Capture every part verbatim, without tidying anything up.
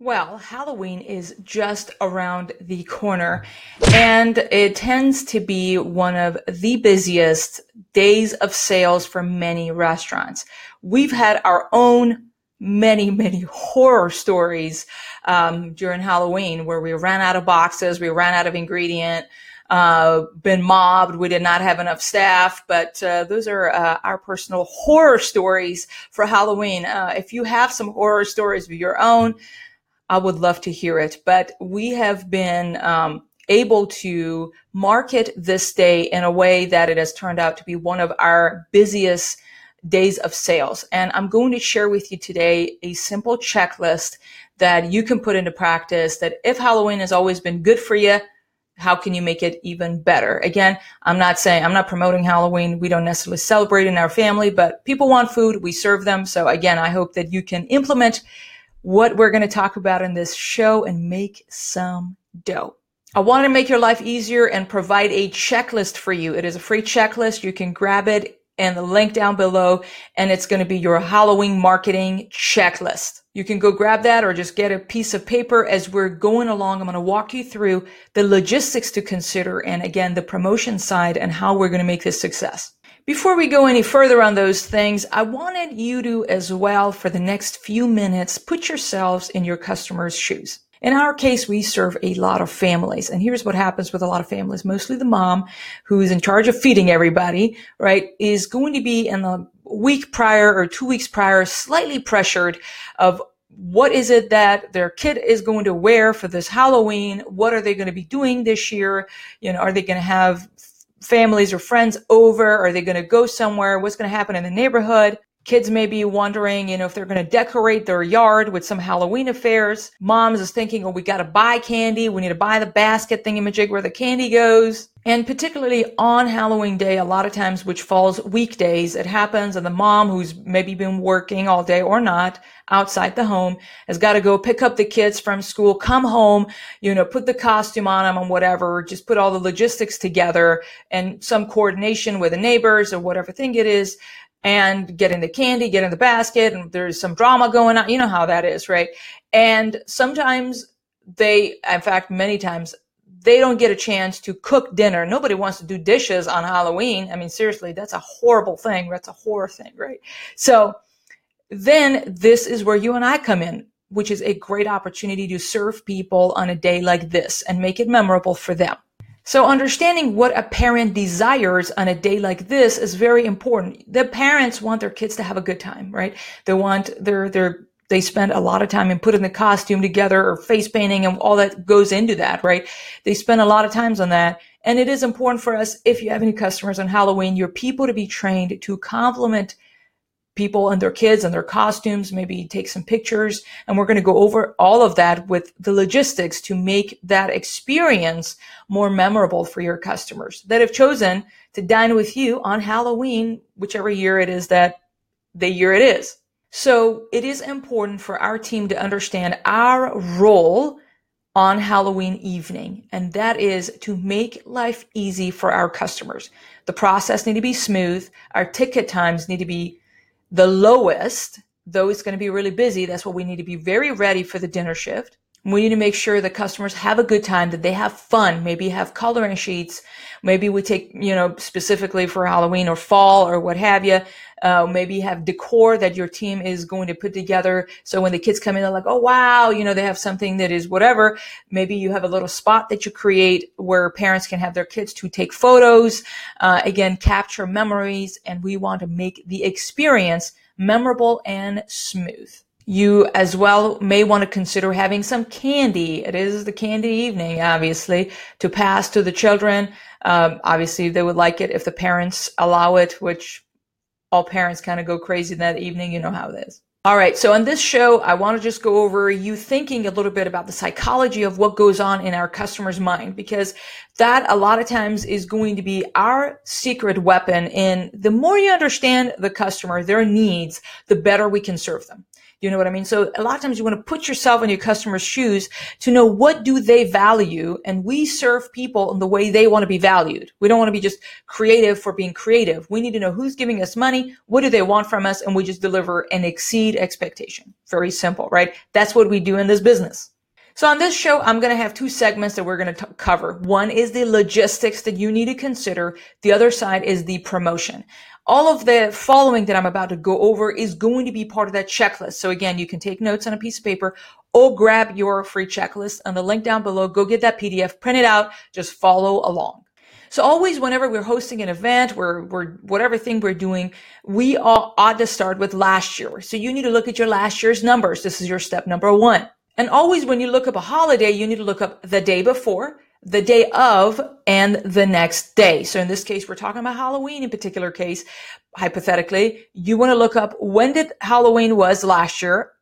Well, Halloween is just around the corner, and it tends to be one of the busiest days of sales for many restaurants. We've had our own many, many horror stories um, during Halloween where we ran out of boxes, we ran out of ingredient, uh, been mobbed, we did not have enough staff, but uh, those are uh, our personal horror stories for Halloween. Uh, if you have some horror stories of your own, I would love to hear it, but we have been um, able to market this day in a way that it has turned out to be one of our busiest days of sales. And I'm going to share with you today a simple checklist that you can put into practice that if Halloween has always been good for you, how can you make it even better? Again, I'm not saying, I'm not promoting Halloween. We don't necessarily celebrate in our family, but people want food, we serve them. So again, I hope that you can implement what we're going to talk about in this show and make some dough. I want to make your life easier and provide a checklist for you. It is a free checklist. You can grab it and the link down below, and it's going to be your Halloween marketing checklist. You can go grab that or just get a piece of paper. As we're going along, I'm going to walk you through the logistics to consider and, again, the promotion side and how we're going to make this success. Before we go any further on those things, I wanted you to as well, for the next few minutes, put yourselves in your customer's shoes. In our case, we serve a lot of families. And here's what happens with a lot of families. Mostly the mom, who is in charge of feeding everybody, right, is going to be in the week prior or two weeks prior slightly pressured of what is it that their kid is going to wear for this Halloween? What are they going to be doing this year? You know, are they going to have families or friends over? Are they going to go somewhere? What's going to happen in the neighborhood? Kids may be wondering, you know, if they're going to decorate their yard with some Halloween affairs. Moms is thinking, oh, we got to buy candy. We need to buy the basket thingamajig where the candy goes. And particularly on Halloween day, a lot of times, which falls weekdays, it happens. And the mom, who's maybe been working all day or not outside the home, has got to go pick up the kids from school, come home, you know, put the costume on them and whatever, just put all the logistics together and some coordination with the neighbors or whatever thing it is. And getting the candy, getting the basket, and there's some drama going on. You know how that is, right? And sometimes they, in fact, many times, they don't get a chance to cook dinner. Nobody wants to do dishes on Halloween. I mean, seriously, that's a horrible thing. That's a horror thing, right? So then this is where you and I come in, which is a great opportunity to serve people on a day like this and make it memorable for them. So understanding what a parent desires on a day like this is very important. The parents want their kids to have a good time, right? They want their, their, they spend a lot of time in putting the costume together or face painting and all that goes into that, right? They spend a lot of times on that. And it is important for us, if you have any customers on Halloween, your people to be trained to compliment people and their kids and their costumes, maybe take some pictures. And we're going to go over all of that with the logistics to make that experience more memorable for your customers that have chosen to dine with you on Halloween, whichever year it is that the year it is. So it is important for our team to understand our role on Halloween evening, and that is to make life easy for our customers. The process needs to be smooth. Our ticket times need to be the lowest, though it's going to be really busy. That's what we need to be very ready for the dinner shift. We need to make sure the customers have a good time, that they have fun, maybe have coloring sheets. Maybe we take, you know, specifically for Halloween or fall or what have you, uh, maybe have decor that your team is going to put together. So when the kids come in, they're like, oh, wow, you know, they have something that is whatever. Maybe you have a little spot that you create where parents can have their kids to take photos, uh, again, capture memories. And we want to make the experience memorable and smooth. You as well may want to consider having some candy. It is the candy evening, obviously, to pass to the children. Um, obviously, they would like it if the parents allow it, which all parents kind of go crazy that evening. You know how it is. All right, so in this show, I want to just go over you thinking a little bit about the psychology of what goes on in our customer's mind, because that a lot of times is going to be our secret weapon. And the more you understand the customer, their needs, the better we can serve them. You know what I mean? So a lot of times you want to put yourself in your customer's shoes to know what do they value. And we serve people in the way they want to be valued. We don't want to be just creative for being creative. We need to know who's giving us money. What do they want from us? And we just deliver and exceed expectation. Very simple, right? That's what we do in this business. So on this show, I'm going to have two segments that we're going to t- cover. One is the logistics that you need to consider. The other side is the promotion. All of the following that I'm about to go over is going to be part of that checklist. So again, you can take notes on a piece of paper or grab your free checklist on the link down below. Go get that P D F, print it out, just follow along. So always whenever we're hosting an event, we're, we're, whatever thing we're doing, we all ought to start with last year. So you need to look at your last year's numbers. This is your step number one. And always when you look up a holiday, you need to look up the day before, the day of, and the next day. So in this case, we're talking about Halloween in particular case. Hypothetically, you want to look up when did Halloween was last year.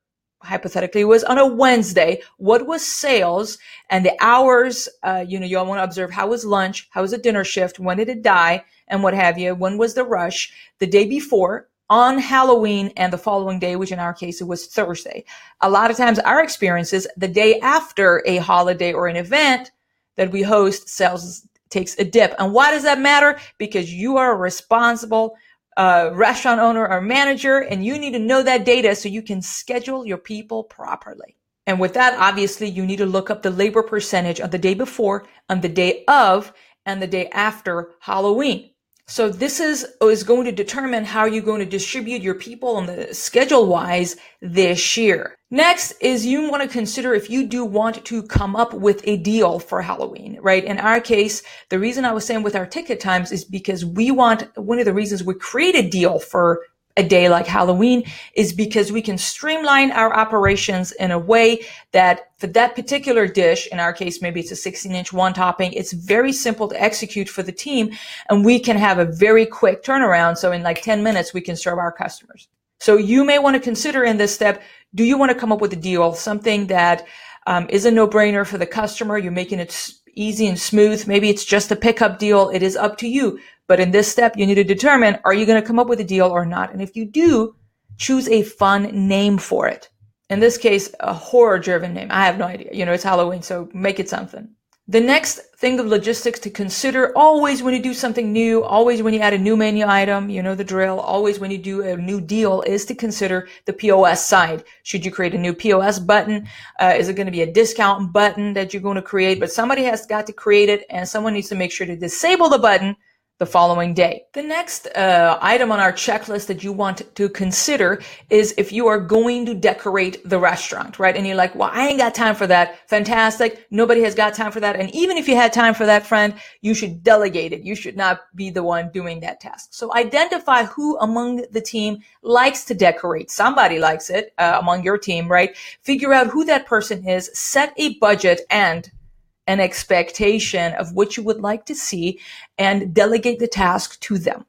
Hypothetically, it was on a Wednesday. What was sales and the hours? Uh, you know, you all want to observe how was lunch, how was a dinner shift, when did it die, and what have you. When was the rush? The day before, on Halloween, and the following day, which in our case, it was Thursday. A lot of times our experience is the day after a holiday or an event that we host, sales takes a dip. And why does that matter? Because you are a responsible uh, restaurant owner or manager, and you need to know that data so you can schedule your people properly. And with that, obviously, you need to look up the labor percentage on the day before, on the day of, and the day after Halloween. So this is, is going to determine how you're going to distribute your people on the schedule wise this year. Next is you want to consider if you do want to come up with a deal for Halloween, right? In our case, the reason I was saying with our ticket times is because we want, one of the reasons we create a deal for a day like Halloween is because we can streamline our operations in a way that for that particular dish, in our case, maybe it's a sixteen inch one topping. It's very simple to execute for the team, and we can have a very quick turnaround. So in like ten minutes, we can serve our customers. So you may want to consider in this step, do you want to come up with a deal, something that um, is a no-brainer for the customer? You're making it easy and smooth. Maybe it's just a pickup deal. It is up to you. But in this step, you need to determine, are you going to come up with a deal or not? And if you do, choose a fun name for it. In this case, a horror-driven name. I have no idea. You know, it's Halloween, so make it something. The next thing of logistics to consider, always when you do something new, always when you add a new menu item, you know the drill, always when you do a new deal is to consider the P O S side. Should you create a new P O S button? Uh, is it going to be a discount button that you're going to create? But somebody has got to create it, and someone needs to make sure to disable the button the following day. The next uh, item on our checklist that you want to consider is if you are going to decorate the restaurant, right? And you're like, well, I ain't got time for that. Fantastic. Nobody has got time for that. And even if you had time for that, friend, you should delegate it. You should not be the one doing that task. So identify who among the team likes to decorate. Somebody likes it uh, among your team, right? Figure out who that person is, set a budget and an expectation of what you would like to see, and delegate the task to them.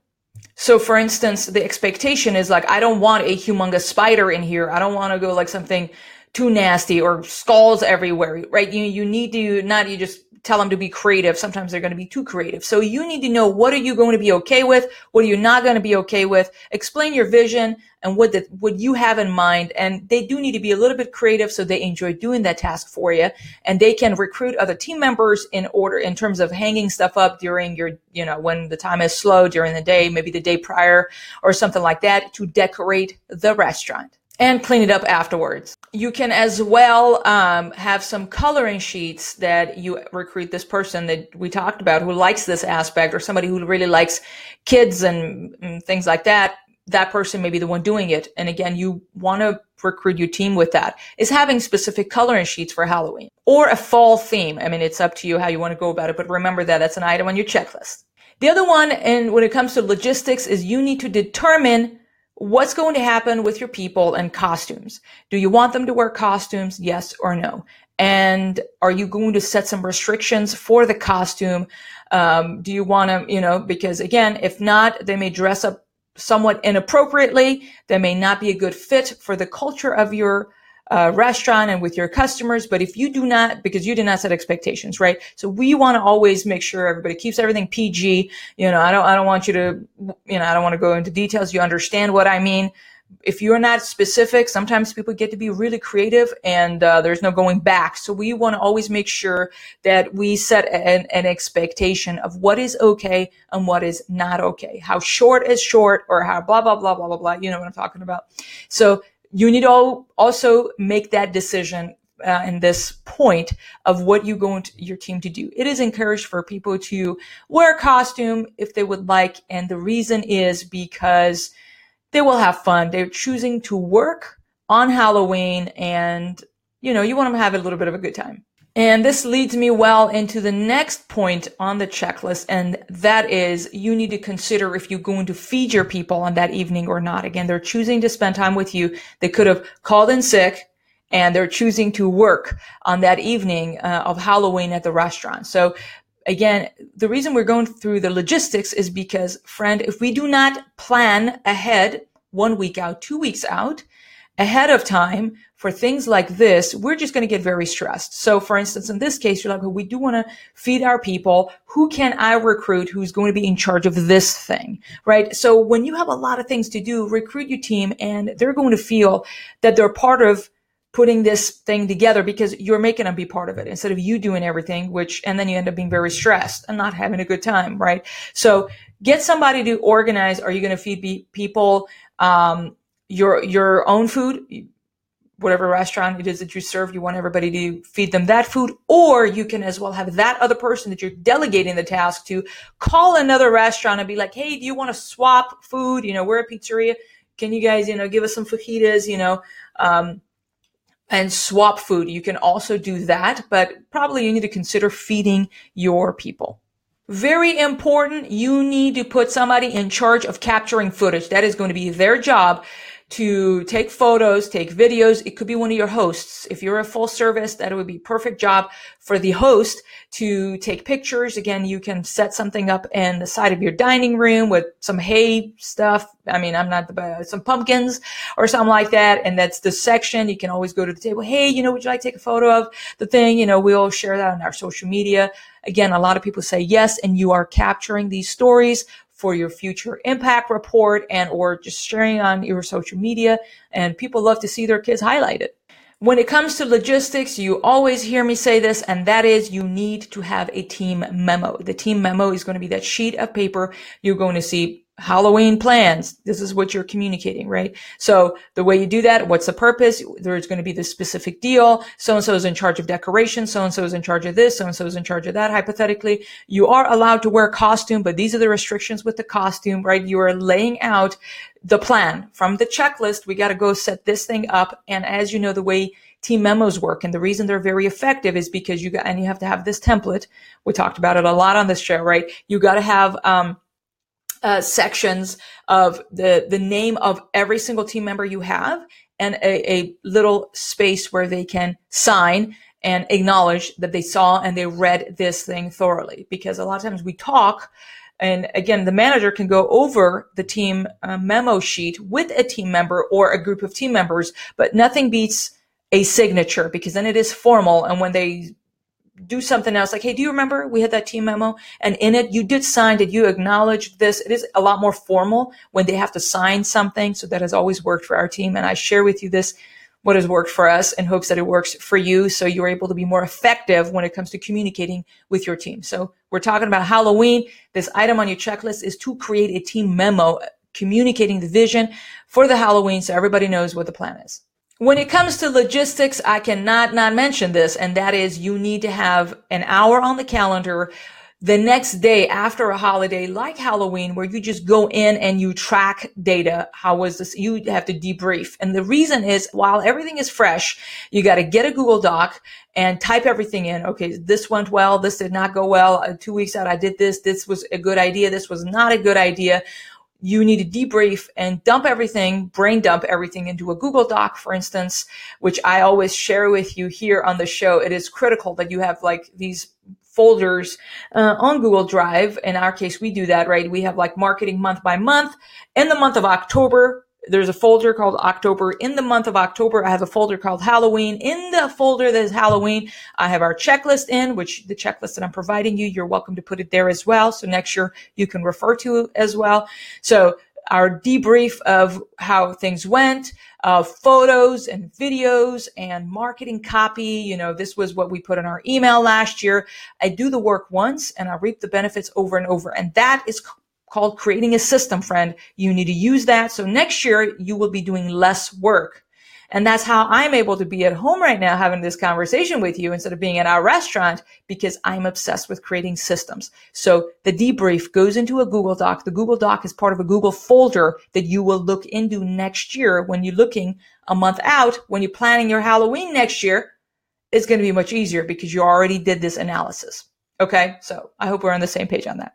So for instance, the expectation is like, I don't want a humongous spider in here. I don't want to go like something too nasty or skulls everywhere, right? You, you need to not, you just tell them to be creative. Sometimes they're going to be too creative. So you need to know, what are you going to be okay with? What are you not going to be okay with? Explain your vision and what the, what you have in mind. And they do need to be a little bit creative so they enjoy doing that task for you. And they can recruit other team members in order, in terms of hanging stuff up during your, you know, when the time is slow during the day, maybe the day prior or something like that, to decorate the restaurant and clean it up afterwards. You can as well um, have some coloring sheets that you recruit this person that we talked about who likes this aspect, or somebody who really likes kids and, and things like that. That person may be the one doing it. And again, you want to recruit your team with that, is having specific coloring sheets for Halloween or a fall theme. I mean, it's up to you how you want to go about it, but remember that that's an item on your checklist. The other one, and when it comes to logistics, is you need to determine what's going to happen with your people and costumes. Do you want them to wear costumes? Yes or no? And are you going to set some restrictions for the costume? Um, do you want to, you know, because again, if not, they may dress up somewhat inappropriately. They may not be a good fit for the culture of your uh, restaurant and with your customers. But if you do not, because you did not set expectations, right? So we want to always make sure everybody keeps everything P G. You know, I don't, I don't want you to, you know, I don't want to go into details. You understand what I mean. if you're not specific, sometimes people get to be really creative and uh, there's no going back. So we want to always make sure that we set an, an expectation of what is okay and what is not okay. How short is short, or how blah, blah, blah, blah, blah, blah. You know what I'm talking about. So you need to also make that decision uh, in this point of what you want your team to do. It is encouraged for people to wear a costume if they would like. And the reason is because they will have fun. They're choosing to work on Halloween, and, you know, you want them to have a little bit of a good time. And this leads me well into the next point on the checklist, and that is you need to consider if you're going to feed your people on that evening or not. Again, they're choosing to spend time with you. They could have called in sick, and they're choosing to work on that evening uh, of Halloween at the restaurant. So, again, the reason we're going through the logistics is because, friend, if we do not plan ahead one week out, two weeks out, ahead of time for things like this, we're just going to get very stressed. So, for instance, in this case, you're like, well, we do want to feed our people. Who can I recruit who's going to be in charge of this thing, right? So when you have a lot of things to do, recruit your team, and they're going to feel that they're part of putting this thing together, because you're making them be part of it instead of you doing everything, which, and then you end up being very stressed and not having a good time, right? So get somebody to organize. Are you going to feed people um, your your own food? Whatever restaurant it is that you serve, you want everybody to feed them that food, or you can as well have that other person that you're delegating the task to call another restaurant and be like, hey, do you want to swap food? You know, we're a pizzeria. Can you guys, you know, give us some fajitas, you know, um, and swap food. You can also do that, but probably you need to consider feeding your people. Very important, you need to put somebody in charge of capturing footage. That is going to be their job to take photos, take videos. It could be one of your hosts. If you're a full service, that would be perfect job for the host to take pictures. Again, you can set something up in the side of your dining room with some hay stuff. I mean, I'm not the best, some pumpkins or something like that. And that's the section. You can always go to the table. Hey, you know, would you like to take a photo of the thing? You know, we'll share that on our social media. Again, a lot of people say yes, and you are capturing these stories for your future impact report and or just sharing on your social media. And people love to see their kids highlighted. When it comes to logistics, you always hear me say this, and that is you need to have a team memo. The team memo is going to be that sheet of paper. You're going to see Halloween plans. This is what you're communicating, right? So the way you do that, what's the purpose? There's going to be this specific deal. So-and-so is in charge of decoration. So-and-so is in charge of this. So-and-so is in charge of that. Hypothetically, you are allowed to wear costume, but these are the restrictions with the costume, right? You are laying out the plan from the checklist. We got to go set this thing up. And as you know, the way team memos work, and the reason they're very effective is because you got, and you have to have this template. We talked about it a lot on this show, right? You got to have, um, uh, sections of the, the name of every single team member you have, and a, a little space where they can sign and acknowledge that they saw and they read this thing thoroughly. Because a lot of times we talk, and again, the manager can go over the team uh, memo sheet with a team member or a group of team members, but nothing beats a signature, because then it is formal. And when they do something else, like, hey, do you remember we had that team memo? And in it, you did sign that you acknowledged this. It is a lot more formal when they have to sign something. So that has always worked for our team. And I share with you this, what has worked for us, in hopes that it works for you, so you're able to be more effective when it comes to communicating with your team. So we're talking about Halloween. This item on your checklist is to create a team memo communicating the vision for the Halloween, so everybody knows what the plan is. When it comes to logistics, I cannot not mention this, and that is you need to have an hour on the calendar the next day after a holiday like Halloween, where you just go in and you track data. How was this? You have to debrief. And the reason is, while everything is fresh, you got to get a Google Doc and type everything in. Okay, this went well. This did not go well. Uh, two weeks out, I did this. This was a good idea. This was not a good idea. You need to debrief and dump everything, brain dump everything into a Google Doc, for instance, which I always share with you here on the show. It is critical that you have like these folders uh, on Google Drive. In our case, we do that, right? We have like marketing month by month. In the month of October, there's a folder called October. In the month of October, I have a folder called Halloween. In the folder that is Halloween, I have our checklist in, which the checklist that I'm providing you, you're welcome to put it there as well. So next year you can refer to it as well. So our debrief of how things went, uh, photos and videos and marketing copy. You know, this was what we put in our email last year. I do the work once and I reap the benefits over and over. And that is c- called creating a system, friend. You need to use that. So next year you will be doing less work. And that's how I'm able to be at home right now having this conversation with you instead of being in our restaurant, because I'm obsessed with creating systems. So the debrief goes into a Google Doc. The Google Doc is part of a Google folder that you will look into next year when you're looking a month out. When you're planning your Halloween next year, it's going to be much easier because you already did this analysis. Okay, so I hope we're on the same page on that.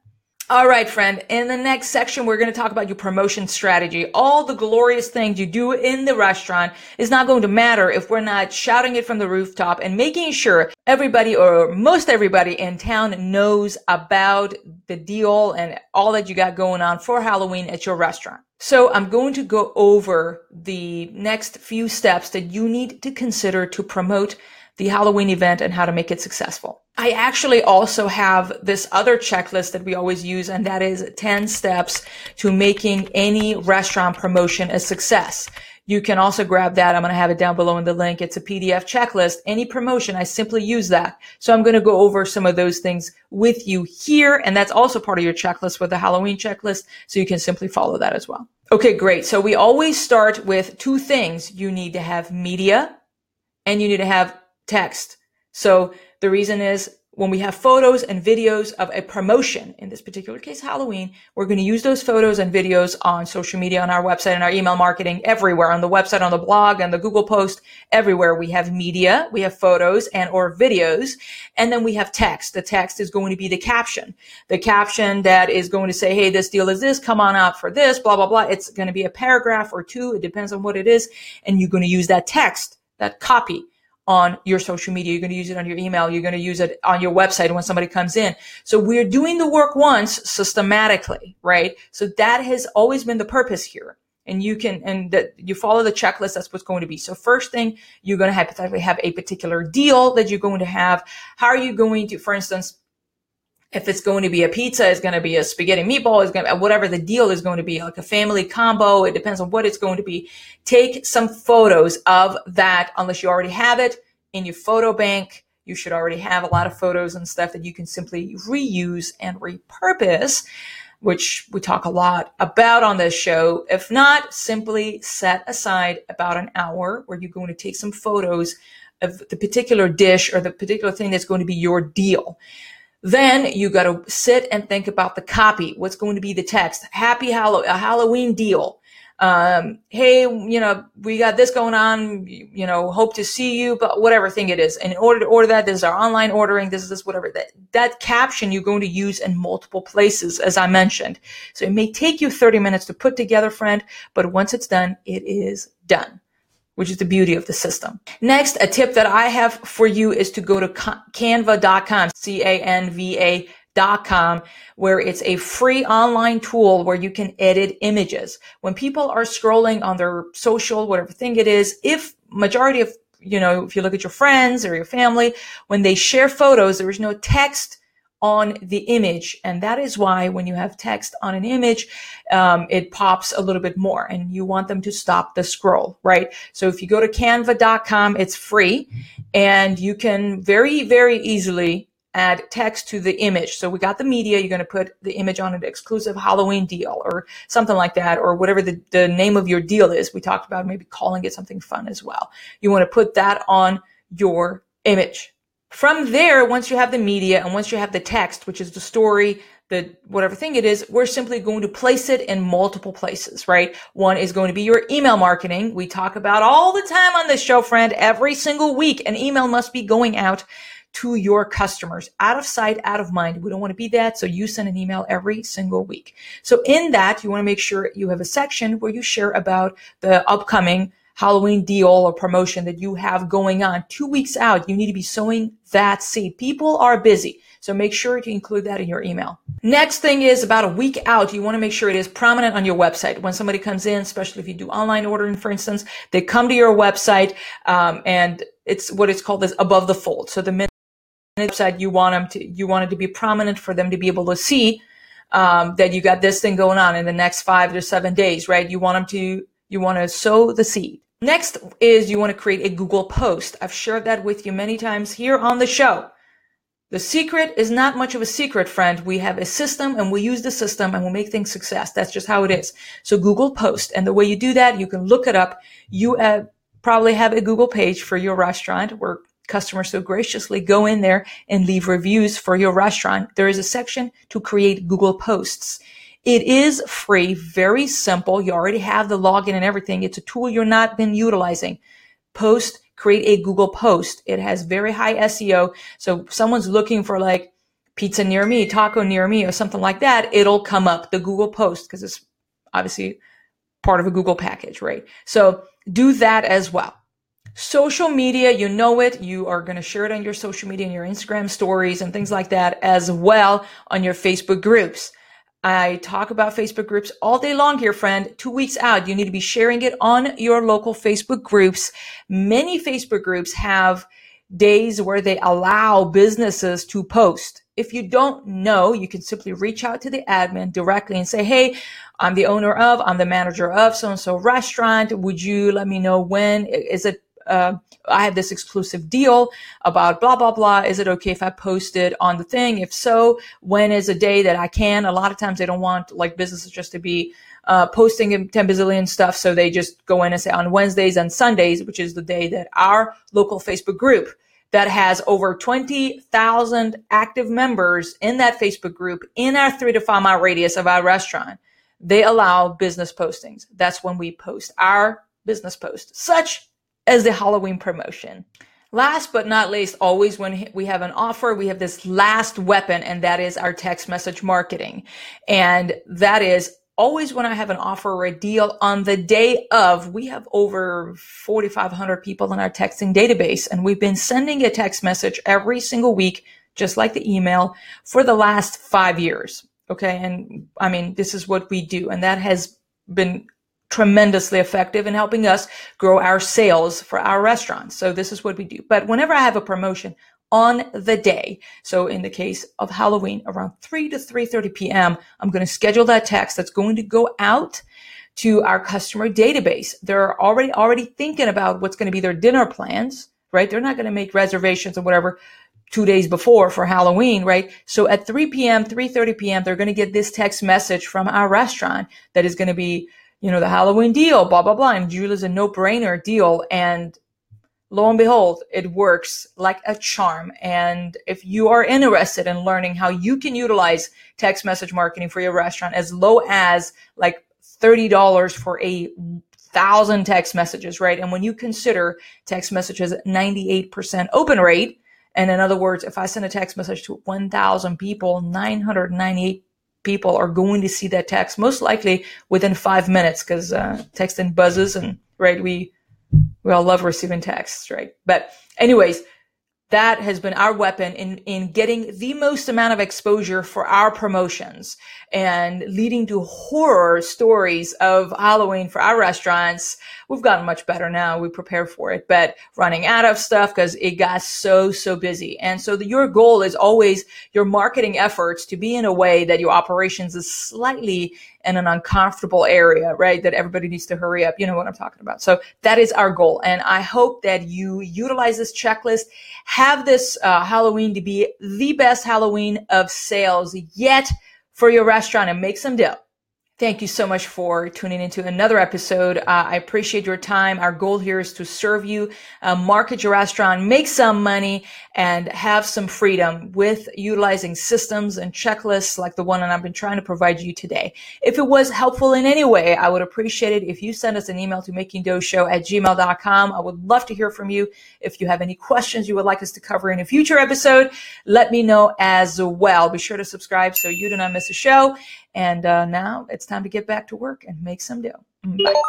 All right, friend. In the next section, we're going to talk about your promotion strategy. All the glorious things you do in the restaurant is not going to matter if we're not shouting it from the rooftop and making sure everybody or most everybody in town knows about the deal and all that you got going on for Halloween at your restaurant. So I'm going to go over the next few steps that you need to consider to promote the Halloween event and how to make it successful. I actually also have this other checklist that we always use, and that is ten steps to making any restaurant promotion a success. You can also grab that. I'm going to have it down below in the link. It's a P D F checklist. Any promotion, I simply use that. So I'm going to go over some of those things with you here, and that's also part of your checklist with the Halloween checklist, so you can simply follow that as well. Okay, great. So we always start with two things. You need to have media, and you need to have text. So the reason is when we have photos and videos of a promotion, in this particular case, Halloween, we're going to use those photos and videos on social media, on our website, in our email marketing, everywhere, on the website, on the blog, on the Google post, everywhere. We have media, we have photos and or videos, and then we have text. The text is going to be the caption, the caption that is going to say, hey, this deal is this, come on out for this, blah, blah, blah. It's going to be a paragraph or two. It depends on what it is. And you're going to use that text, that copy, on your social media. You're going to use it on your email. You're going to use it on your website when somebody comes in. So we're doing the work once systematically, right? So that has always been the purpose here. And you can, and that you follow the checklist, that's what's going to be. So first thing, you're going to hypothetically have a particular deal that you're going to have. How are you going to, for instance, if it's going to be a pizza, it's going to be a spaghetti meatball, it's going to, whatever the deal is going to be, like a family combo, it depends on what it's going to be. Take some photos of that, unless you already have it in your photo bank. You should already have a lot of photos and stuff that you can simply reuse and repurpose, which we talk a lot about on this show. If not, simply set aside about an hour where you're going to take some photos of the particular dish or the particular thing that's going to be your deal. Then you got to sit and think about the copy. What's going to be the text? Happy Halloween, a Halloween deal. Um, hey, you know, we got this going on, you, you know, hope to see you, but whatever thing it is. And in order to order that, this is our online ordering. This is this, whatever that, that caption you're going to use in multiple places, as I mentioned. So it may take you thirty minutes to put together, friend, but once it's done, it is done, which is the beauty of the system. Next, a tip that I have for you is to go to canva dot com, C A N V A dot com, where it's a free online tool where you can edit images. When people are scrolling on their social, whatever thing it is, if majority of, you know, if you look at your friends or your family, when they share photos, there is no text on the image. And that is why when you have text on an image, um, it pops a little bit more and you want them to stop the scroll, right? So if you go to canva dot com, it's free and you can very, very easily add text to the image. So we got the media. You're going to put the image on an exclusive Halloween deal or something like that, or whatever the, the name of your deal is. We talked about maybe calling it something fun as well. You want to put that on your image. From there, once you have the media and once you have the text, which is the story, the whatever thing it is, we're simply going to place it in multiple places, right? One is going to be your email marketing. We talk about all the time on this show, friend, every single week, an email must be going out to your customers, out of sight, out of mind. We don't want to be that. So you send an email every single week. So in that, you want to make sure you have a section where you share about the upcoming Halloween deal or promotion that you have going on. Two weeks out, you need to be sowing that seed. People are busy. So make sure to include that in your email. Next thing is about a week out, you want to make sure it is prominent on your website. When somebody comes in, especially if you do online ordering, for instance, they come to your website, um, and it's what it's called as above the fold. So the minute you want them to, you want it to be prominent for them to be able to see um, that you got this thing going on in the next five to seven days, right? You want them to, you want to sow the seed. Next is you want to create a Google post. I've shared that with you many times here on the show. The secret is not much of a secret, friend. We have a system and we use the system and we make things success. That's just how it is. So Google post. And the way you do that, you can look it up. You uh, probably have a Google page for your restaurant where customers so graciously go in there and leave reviews for your restaurant. There is a section to create Google posts. It is free, very simple. You already have the login and everything. It's a tool you're not been utilizing. Post. Create a Google post. It has very high S E O. So someone's looking for like pizza near me, taco near me, or something like that. It'll come up, the Google post, because it's obviously part of a Google package, right? So do that as well. Social media, you know it. You are going to share it on your social media and your Instagram stories and things like that, as well on your Facebook groups. I talk about Facebook groups all day long here, friend. Two weeks out, you need to be sharing it on your local Facebook groups. Many Facebook groups have days where they allow businesses to post. If you don't know, you can simply reach out to the admin directly and say, hey, I'm the owner of, I'm the manager of so-and-so restaurant. Would you let me know when? Is it, uh, I have this exclusive deal about blah, blah, blah. Is it okay if I post it on the thing? If so, when is a day that I can? A lot of times they don't want like businesses just to be, uh, posting ten bazillion stuff. So they just go in and say on Wednesdays and Sundays, which is the day that our local Facebook group that has over twenty thousand active members in that Facebook group in our three to five mile radius of our restaurant, they allow business postings. That's when we post our business post, such as the Halloween promotion. Last but not least, always when we have an offer, we have this last weapon, and that is our text message marketing. And that is always when I have an offer or a deal on the day of, we have over forty-five hundred people in our texting database, and we've been sending a text message every single week, just like the email, for the last five years. Okay. And I mean, this is what we do. And that has been tremendously effective in helping us grow our sales for our restaurants. So this is what we do. But whenever I have a promotion on the day, so in the case of Halloween, around three to three thirty p.m., I'm going to schedule that text that's going to go out to our customer database. They're already already thinking about what's going to be their dinner plans, right? They're not going to make reservations or whatever two days before for Halloween, right? So at three p.m., three thirty p.m., they're going to get this text message from our restaurant that is going to be, you know, the Halloween deal, blah, blah, blah. And Julia's a no-brainer deal. And lo and behold, it works like a charm. And if you are interested in learning how you can utilize text message marketing for your restaurant as low as like thirty dollars for a thousand text messages, right? And when you consider text messages at ninety-eight percent open rate, and in other words, if I send a text message to one thousand people, nine hundred ninety-eight people are going to see that text most likely within five minutes because uh, texting buzzes and right, we we all love receiving texts, right? But anyways, that has been our weapon in in getting the most amount of exposure for our promotions and leading to horror stories of Halloween for our restaurants. We've gotten much better now. We prepare for it, but running out of stuff because it got so, so busy. And so the, your goal is always your marketing efforts to be in a way that your operations is slightly in an uncomfortable area, right? That everybody needs to hurry up. You know what I'm talking about. So that is our goal. And I hope that you utilize this checklist. Have this uh, Halloween to be the best Halloween of sales yet for your restaurant and make some dough. Thank you so much for tuning into another episode. Uh, I appreciate your time. Our goal here is to serve you, uh, market your restaurant, make some money, and have some freedom with utilizing systems and checklists like the one that I've been trying to provide you today. If it was helpful in any way, I would appreciate it if you send us an email to makingdough show at gmail dot com. I would love to hear from you. If you have any questions you would like us to cover in a future episode, let me know as well. Be sure to subscribe so you do not miss a show. And uh, now it's time to get back to work and make some dough. Bye.